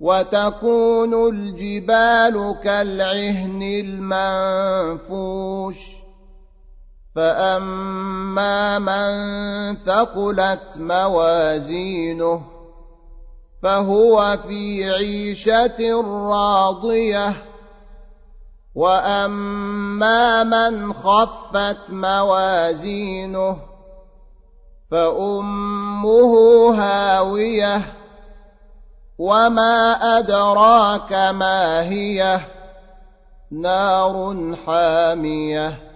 وتكون الجبال كالعهن المنفوش فأما من ثقلت موازينه فهو في عيشة راضية وأما من خفت موازينه فأمه هاوية وما أدراك ما هي نار حامية.